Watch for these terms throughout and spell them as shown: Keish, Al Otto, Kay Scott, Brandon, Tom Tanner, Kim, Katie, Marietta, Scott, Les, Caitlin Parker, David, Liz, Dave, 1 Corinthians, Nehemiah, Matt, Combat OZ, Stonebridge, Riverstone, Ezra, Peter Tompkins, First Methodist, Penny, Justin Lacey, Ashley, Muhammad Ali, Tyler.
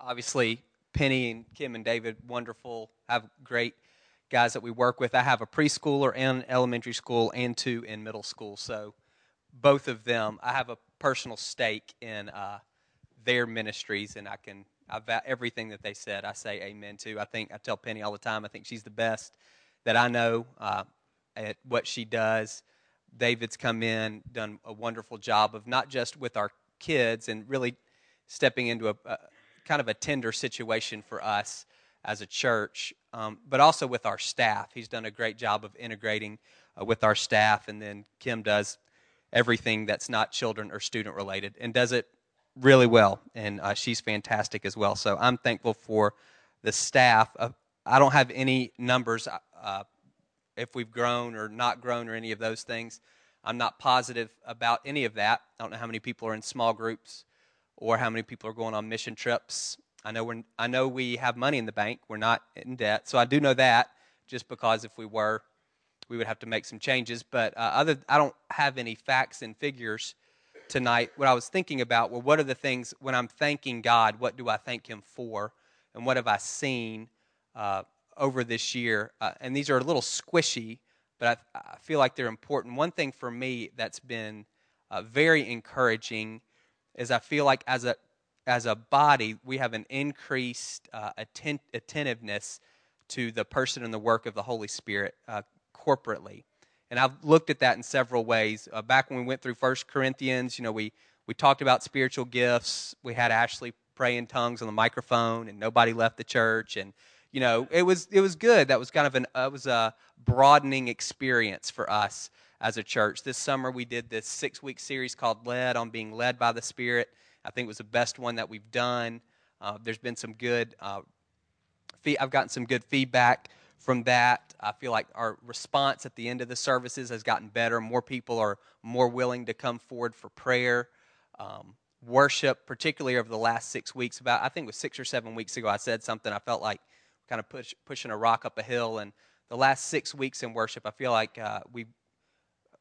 obviously Penny and Kim and David, wonderful, have great guys that we work with. I have a preschooler and elementary school and two in middle school, so both of them, I have a personal stake in their ministries, and everything that they said, I say amen to. I tell Penny all the time, I think she's the best that I know at what she does. David's come in, done a wonderful job of not just with our kids and really stepping into a kind of a tender situation for us as a church, but also with our staff. He's done a great job of integrating with our staff, and then Kim does everything that's not children or student related and does it really well, and she's fantastic as well. So I'm thankful for the staff. I don't have any numbers if we've grown or not grown or any of those things. I'm not positive about any of that. I don't know how many people are in small groups or how many people are going on mission trips. I know we have money in the bank. We're not in debt. So I do know that, just because if we were, we would have to make some changes. But I don't have any facts and figures tonight. What I was thinking about were, what are the things when I'm thanking God, what do I thank Him for? And what have I seen over this year? And these are a little squishy, but I feel like they're important. One thing for me that's been very encouraging is I feel like as a body, we have an increased attentiveness to the person and the work of the Holy Spirit corporately. And I've looked at that in several ways. Back when we went through 1 Corinthians, we talked about spiritual gifts. We had Ashley pray in tongues on the microphone, and nobody left the church. And it was good. That was kind of a broadening experience for us as a church. This summer we did this 6-week series called Led, on being led by the Spirit. I think it was the best one that we've done. There's been some good, I've gotten some good feedback from that. I feel like our response at the end of the services has gotten better. More people are more willing to come forward for prayer. Worship, particularly over the last 6 weeks, I think it was 6 or 7 weeks ago, I said something. I felt like kind of pushing a rock up a hill. And the last 6 weeks in worship, I feel like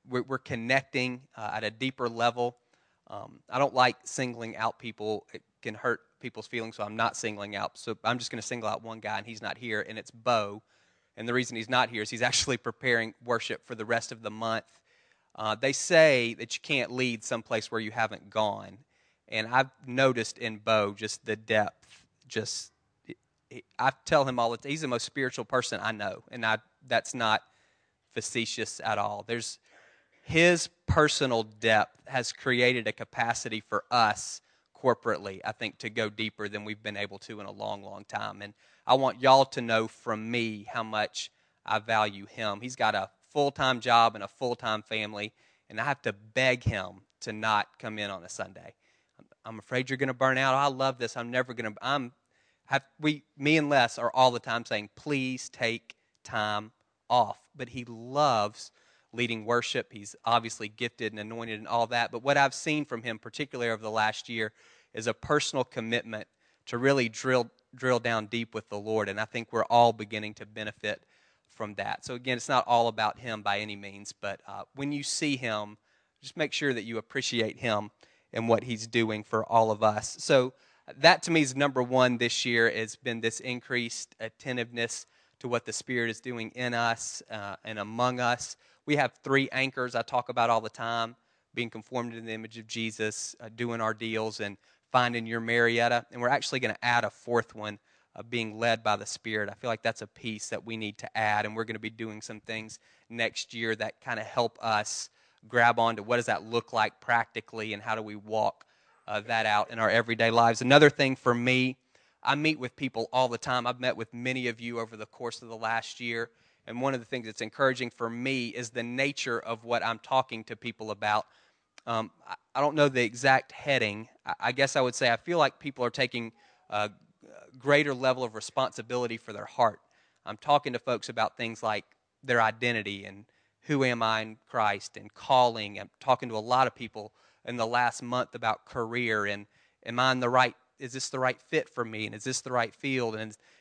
we're connecting at a deeper level. I don't like singling out people. It can hurt people's feelings, so I'm not singling out. So I'm just going to single out one guy, and he's not here, and it's Bo. And the reason he's not here is he's actually preparing worship for the rest of the month. They say that you can't lead someplace where you haven't gone. And I've noticed in Bo just the depth. I tell him all the time, he's the most spiritual person I know, and that's not facetious at all. His personal depth has created a capacity for us corporately, I think, to go deeper than we've been able to in a long, long time. And I want y'all to know from me how much I value him. He's got a full-time job and a full-time family, and I have to beg him to not come in on a Sunday. I'm afraid you're going to burn out. Oh, I love this. I'm never going to. Me and Les are all the time saying, please take time off. But he loves leading worship. He's obviously gifted and anointed and all that. But what I've seen from him, particularly over the last year, is a personal commitment to really drill down deep with the Lord. And I think we're all beginning to benefit from that. So again, it's not all about him by any means, but when you see him, just make sure that you appreciate him and what he's doing for all of us. So that to me is number one this year. It's been this increased attentiveness to what the Spirit is doing in us and among us. We have 3 anchors I talk about all the time: being conformed to the image of Jesus, doing our deals, and finding your Marietta. And we're actually going to add a 4th one, being led by the Spirit. I feel like that's a piece that we need to add, and we're going to be doing some things next year that kind of help us grab onto what does that look like practically, and how do we walk that out in our everyday lives. Another thing for me, I meet with people all the time. I've met with many of you over the course of the last year. And one of the things that's encouraging for me is the nature of what I'm talking to people about. I don't know the exact heading. I guess I would say I feel like people are taking a greater level of responsibility for their heart. I'm talking to folks about things like their identity and who am I in Christ and calling. I'm talking to a lot of people in the last month about career and is this the right fit for me, and is this the right field?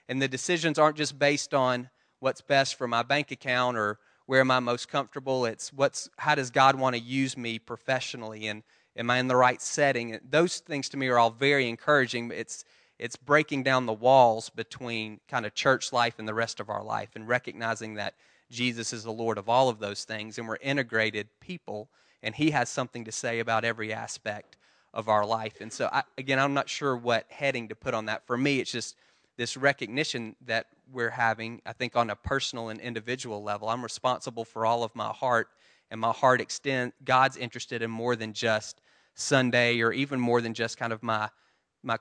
And the decisions aren't just based on what's best for my bank account or where am I most comfortable. It's how does God want to use me professionally, and am I in the right setting? Those things to me are all very encouraging. It's it's breaking down the walls between kind of church life and the rest of our life, and recognizing that Jesus is the Lord of all of those things, and we're integrated people, and he has something to say about every aspect of our life. And so, I'm not sure what heading to put on that. For me, it's just this recognition that we're having, I think, on a personal and individual level. I'm responsible for all of my heart, and my heart extend. God's interested in more than just Sunday, or even more than just kind of my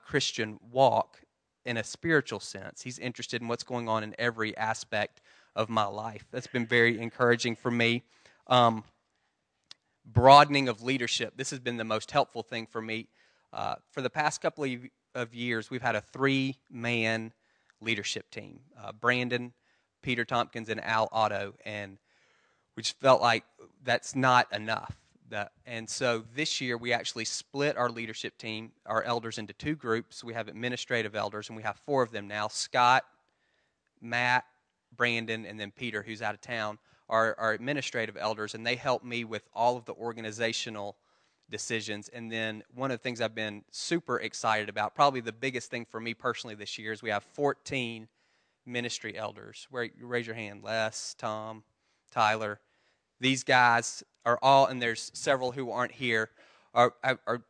Christian walk in a spiritual sense. He's interested in what's going on in every aspect of my life. That's been very encouraging for me. Broadening of leadership. This has been the most helpful thing for me. For the past couple of years, we've had a 3-man leadership team. Brandon, Peter Tompkins, and Al Otto. And we just felt like that's not enough. And so this year, we actually split our leadership team, our elders, into 2 groups. We have administrative elders, and we have 4 of them now. Scott, Matt, Brandon, and then Peter, who's out of town, are administrative elders, and they help me with all of the organizational decisions. And then one of the things I've been super excited about, probably the biggest thing for me personally this year, is we have 14 ministry elders. Raise your hand. Les, Tom, Tyler. These guys are all, and there's several who aren't here, are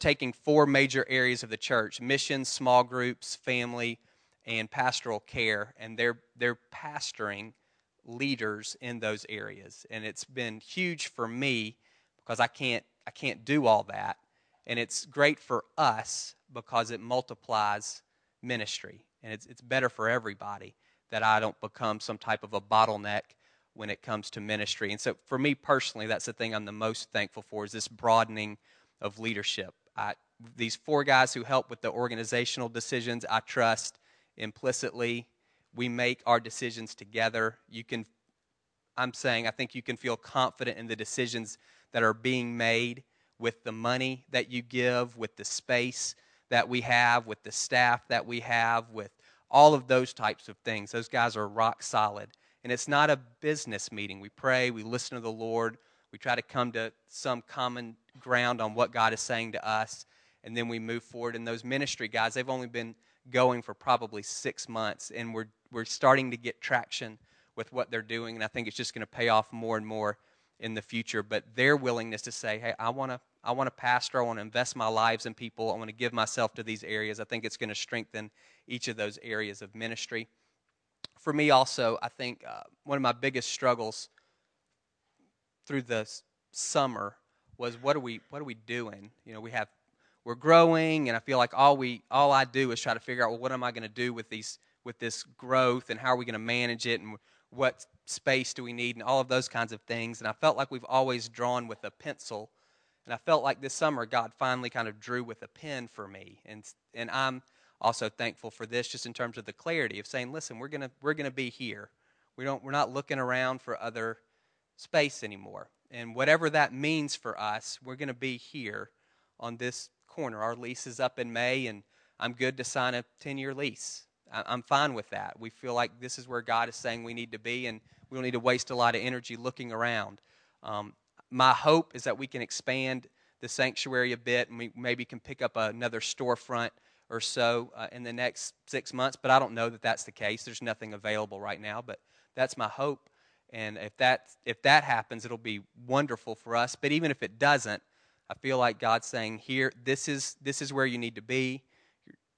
taking 4 major areas of the church: missions, small groups, family, and pastoral care, and they're pastoring leaders in those areas. And it's been huge for me because I can't do all that, and it's great for us because it multiplies ministry, and it's better for everybody that I don't become some type of a bottleneck when it comes to ministry. And so for me personally, that's the thing I'm the most thankful for, is this broadening of leadership. These 4 guys who help with the organizational decisions, I trust implicitly. We make our decisions together. I think you can feel confident in the decisions that are being made with the money that you give, with the space that we have, with the staff that we have, with all of those types of things. Those guys are rock solid. And it's not a business meeting. We pray, we listen to the Lord, we try to come to some common ground on what God is saying to us, and then we move forward. And those ministry guys, they've only been going for probably 6 months, and we're starting to get traction with what they're doing, and I think it's just going to pay off more and more in the future. But their willingness to say, hey, I want to pastor, I want to invest my lives in people, I want to give myself to these areas, I think it's going to strengthen each of those areas of ministry. For me also, I think one of my biggest struggles through the summer was what are we doing? We have, we're growing, and I feel like all I do is try to figure out, well, what am I going to do with this growth, and how are we going to manage it, and what space do we need, and all of those kinds of things. And I felt like we've always drawn with a pencil, and I felt like this summer God finally kind of drew with a pen for me, and I'm also thankful for this, just in terms of the clarity of saying, listen, we're gonna be here. We're not looking around for other space anymore, and whatever that means for us, we're gonna be here on this corner. Our lease is up in May, and I'm good to sign a 10-year lease. I'm fine with that. We feel like this is where God is saying we need to be, and we don't need to waste a lot of energy looking around. My hope is that we can expand the sanctuary a bit, and we maybe can pick up another storefront or so in the next 6 months, but I don't know that that's the case. There's nothing available right now, but that's my hope. And if that happens, it'll be wonderful for us. But even if it doesn't, I feel like God's saying, here, this is where you need to be.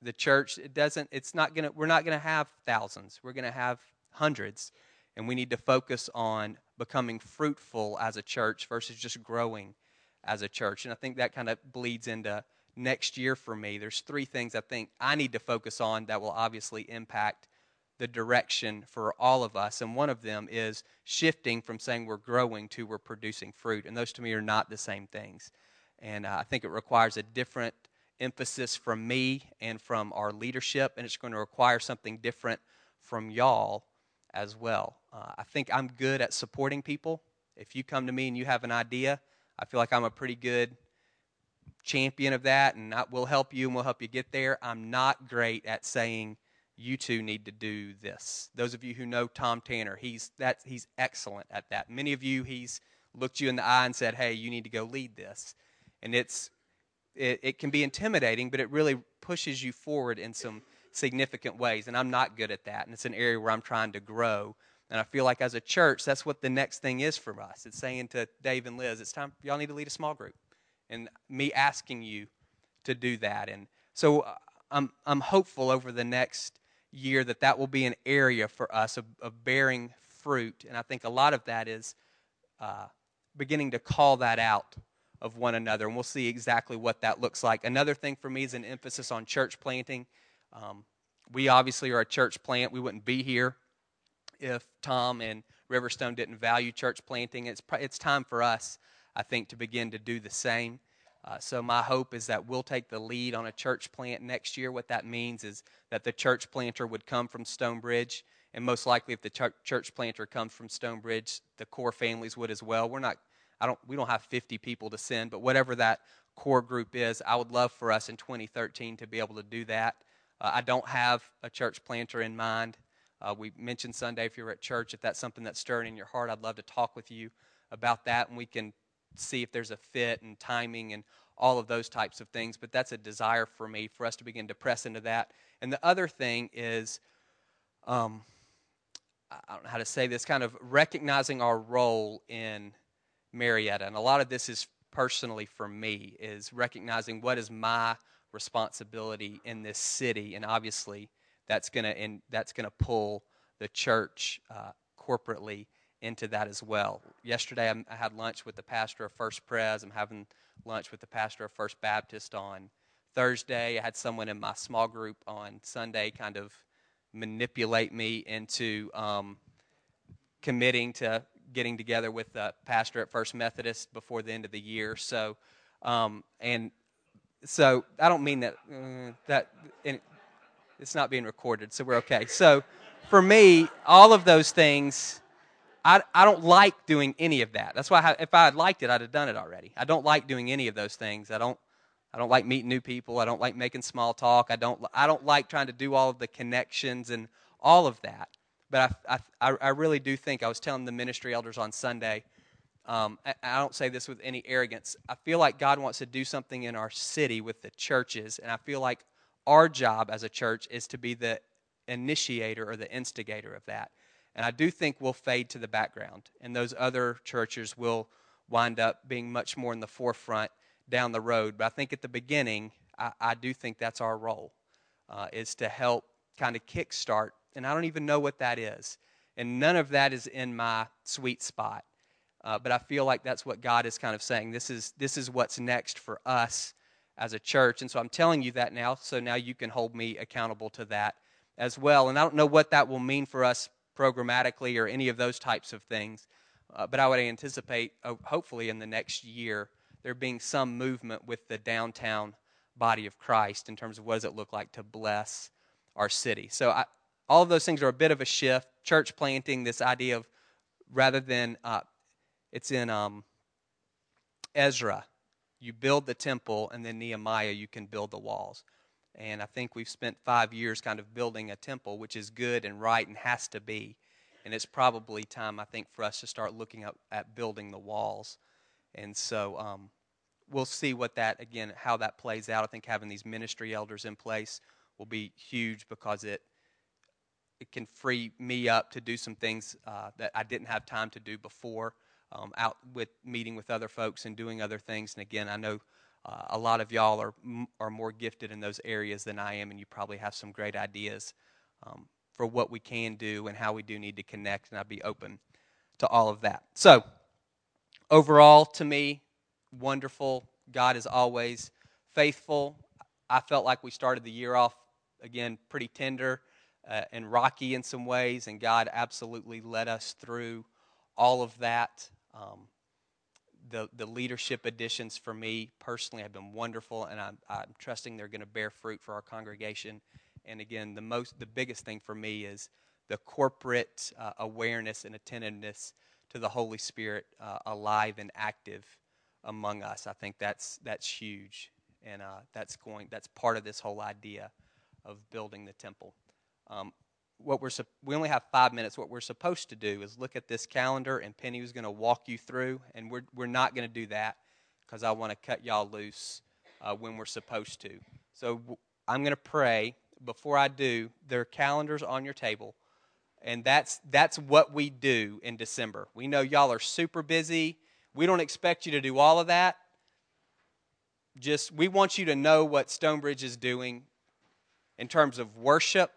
The church, we're not gonna have thousands. We're gonna have hundreds, and we need to focus on becoming fruitful as a church versus just growing as a church. And I think that kind of bleeds into next year for me. There's 3 things I think I need to focus on that will obviously impact the direction for all of us, and one of them is shifting from saying we're growing to we're producing fruit, and those to me are not the same things. And I think it requires a different emphasis from me and from our leadership, and it's going to require something different from y'all as well. I think I'm good at supporting people. If you come to me and you have an idea, I feel like I'm a pretty good champion of that, and we'll help you, and we'll help you get there. I'm not great at saying, you two need to do this. Those of you who know Tom Tanner, he's excellent at that. Many of you, he's looked you in the eye and said, hey, you need to go lead this. And it can be intimidating, but it really pushes you forward in some significant ways, and I'm not good at that, and it's an area where I'm trying to grow. And I feel like as a church, that's what the next thing is for us. It's saying to Dave and Liz, it's time, y'all need to lead a small group, and me asking you to do that. And so I'm hopeful over the next year that that will be an area for us of bearing fruit. And I think a lot of that is beginning to call that out of one another, and we'll see exactly what that looks like. Another thing for me is an emphasis on church planting. We obviously are a church plant. We wouldn't be here if Tom and Riverstone didn't value church planting. It's time for us, I think, to begin to do the same. So my hope is that we'll take the lead on a church plant next year. What that means is that the church planter would come from Stonebridge, and most likely if the church planter comes from Stonebridge, the core families would as well. We don't have 50 people to send, but whatever that core group is, I would love for us in 2013 to be able to do that. I don't have a church planter in mind. We mentioned Sunday if you're at church, if that's something that's stirring in your heart, I'd love to talk with you about that, and we can see if there's a fit and timing and all of those types of things. But that's a desire for me, for us to begin to press into that. And the other thing is, I don't know how to say this, kind of recognizing our role in Marietta, and a lot of this is personally for me, is recognizing what is my responsibility in this city, and obviously that's gonna pull the church corporately into that as well. Yesterday I had lunch with the pastor of First Pres. I'm having lunch with the pastor of First Baptist on Thursday. I had someone in my small group on Sunday kind of manipulate me into committing to getting together with the pastor at First Methodist before the end of the year. So, so I don't mean that, it's not being recorded, so we're okay. So for me, all of those things, I don't like doing any of that. That's why if I had liked it, I'd have done it already. I don't like doing any of those things. I don't like meeting new people. I don't like making small talk. I don't like trying to do all of the connections and all of that. But I really do think, I was telling the ministry elders on Sunday, I don't say this with any arrogance, I feel like God wants to do something in our city with the churches, and I feel like our job as a church is to be the initiator or the instigator of that. And I do think we'll fade to the background, and those other churches will wind up being much more in the forefront down the road. But I think at the beginning, I do think that's our role, is to help kind of kickstart. And I don't even know what that is. And none of that is in my sweet spot. But I feel like that's what God is kind of saying. This is what's next for us as a church. And so I'm telling you that now, so now you can hold me accountable to that as well. And I don't know what that will mean for us programmatically or any of those types of things. But I would anticipate, hopefully in the next year, there being some movement with the downtown body of Christ in terms of what does it look like to bless our city. So all of those things are a bit of a shift. Church planting, this idea of rather than, it's in Ezra, you build the temple, and then Nehemiah, you can build the walls. And I think we've spent 5 years kind of building a temple, which is good and right and has to be. And it's probably time, I think, for us to start looking at building the walls. And so we'll see what that, again, how that plays out. I think having these ministry elders in place will be huge, because it can free me up to do some things that I didn't have time to do before, out with meeting with other folks and doing other things. And again, I know a lot of y'all are more gifted in those areas than I am, and you probably have some great ideas for what we can do and how we do need to connect, and I'd be open to all of that. So overall, to me, wonderful. God is always faithful. I felt like we started the year off, again, pretty tender, and rocky in some ways, and God absolutely led us through all of that. The leadership additions for me personally have been wonderful, and I'm trusting they're going to bear fruit for our congregation. And again, the biggest thing for me is the corporate awareness and attentiveness to the Holy Spirit alive and active among us. I think that's huge, and that's part of this whole idea of building the temple. We only have 5 minutes. What we're supposed to do is look at this calendar, and Penny was going to walk you through, and we're not going to do that because I want to cut y'all loose when we're supposed to. So I'm going to pray, before I do, there are calendars on your table. And that's what we do in December. We know y'all are super busy. We don't expect you to do all of that. Just, we want you to know what Stonebridge is doing in terms of worship,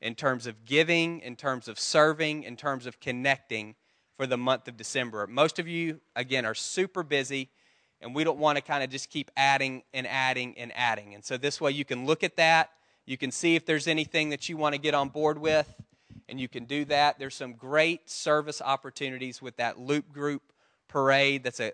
in terms of giving, in terms of serving, in terms of connecting for the month of December. Most of you, again, are super busy, and we don't want to kind of just keep adding and adding and adding. And so this way you can look at that. You can see if there's anything that you want to get on board with, and you can do that. There's some great service opportunities with that Loop Group parade. That's a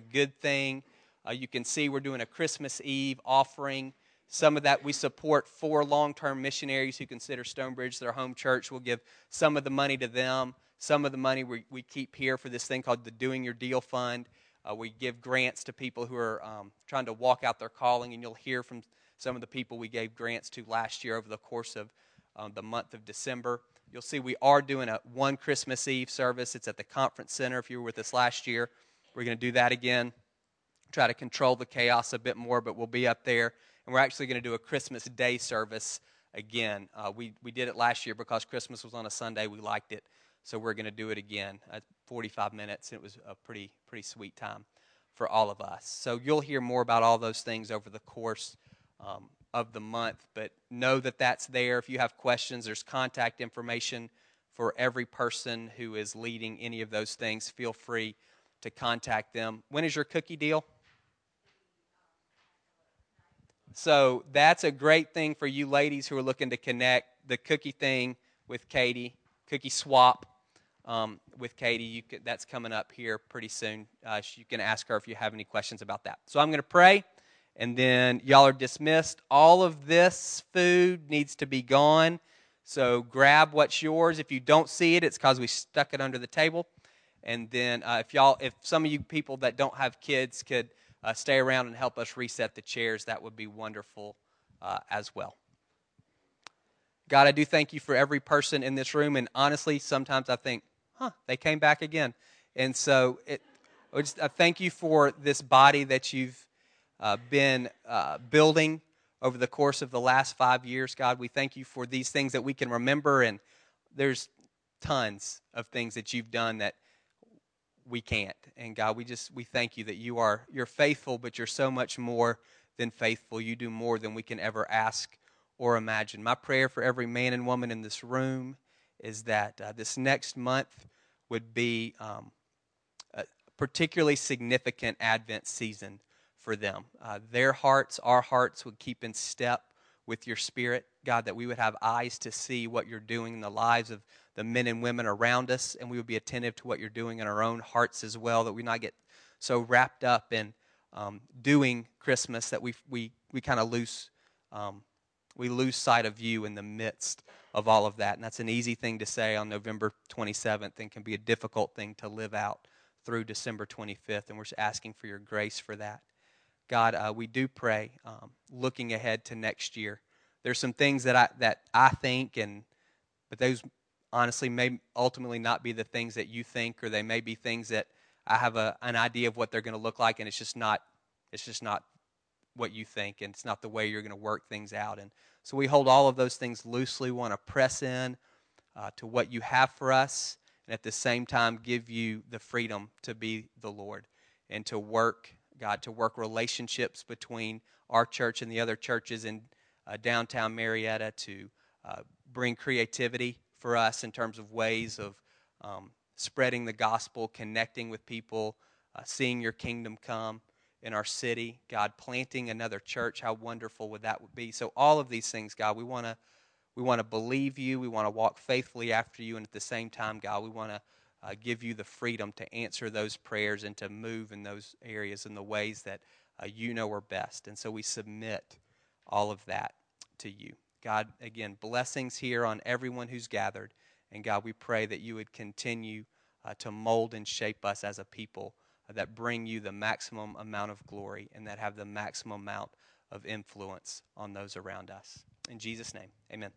good thing. You can see we're doing a Christmas Eve offering. Some of that we support for long-term missionaries who consider Stonebridge their home church. We'll give some of the money to them. Some of the money we keep here for this thing called the Doing Your Deal Fund. We give grants to people who are trying to walk out their calling, and you'll hear from some of the people we gave grants to last year over the course of the month of December. You'll see we are doing one Christmas Eve service. It's at the conference center. If you were with us last year, we're going to do that again. Try to control the chaos a bit more, but we'll be up there. And we're actually going to do a Christmas Day service again. We did it last year because Christmas was on a Sunday. We liked it, so we're going to do it again at 45 minutes. It was a pretty sweet time for all of us. So you'll hear more about all those things over the course of the month, but know that that's there. If you have questions, there's contact information for every person who is leading any of those things. Feel free to contact them. When is your cookie deal? So that's a great thing for you ladies who are looking to connect. The cookie thing with Katie, cookie swap with Katie, that's coming up here pretty soon. You can ask her if you have any questions about that. So I'm going to pray, and then y'all are dismissed. All of this food needs to be gone, so grab what's yours. If you don't see it, it's because we stuck it under the table. And then if some of you people that don't have kids could stay around and help us reset the chairs, that would be wonderful as well. God, I do thank you for every person in this room. And honestly, sometimes I think, they came back again. And so I thank you for this body that you've been building over the course of the last 5 years. God, we thank you for these things that we can remember. And there's tons of things that you've done that we can't. And God, we thank you that you're faithful, but you're so much more than faithful. You do more than we can ever ask or imagine. My prayer for every man and woman in this room is that this next month would be a particularly significant Advent season for them. Their hearts, our hearts would keep in step with your Spirit, God, that we would have eyes to see what you're doing in the lives of the men and women around us, and we would be attentive to what you're doing in our own hearts as well, that we not get so wrapped up in doing Christmas that we kind of lose sight of you in the midst of all of that. And that's an easy thing to say on November 27th and can be a difficult thing to live out through December 25th, and we're just asking for your grace for that. God, we do pray looking ahead to next year. There's some things that I think, but those honestly may ultimately not be the things that you think, or they may be things that I have an idea of what they're going to look like, and it's just not what you think, and it's not the way you're going to work things out. And so we hold all of those things loosely. We want to press in to what you have for us, and at the same time give you the freedom to be the Lord and to work, God, to work relationships between our church and the other churches in downtown Marietta, to bring creativity for us in terms of ways of spreading the gospel, connecting with people, seeing your kingdom come in our city. God, planting another church, how wonderful would that be? So all of these things, God, we want to believe you. We want to walk faithfully after you. And at the same time, God, we want to give you the freedom to answer those prayers and to move in those areas in the ways that you know are best. And so we submit all of that to you. God, again, blessings here on everyone who's gathered. And God, we pray that you would continue to mold and shape us as a people that bring you the maximum amount of glory and that have the maximum amount of influence on those around us. In Jesus' name, amen.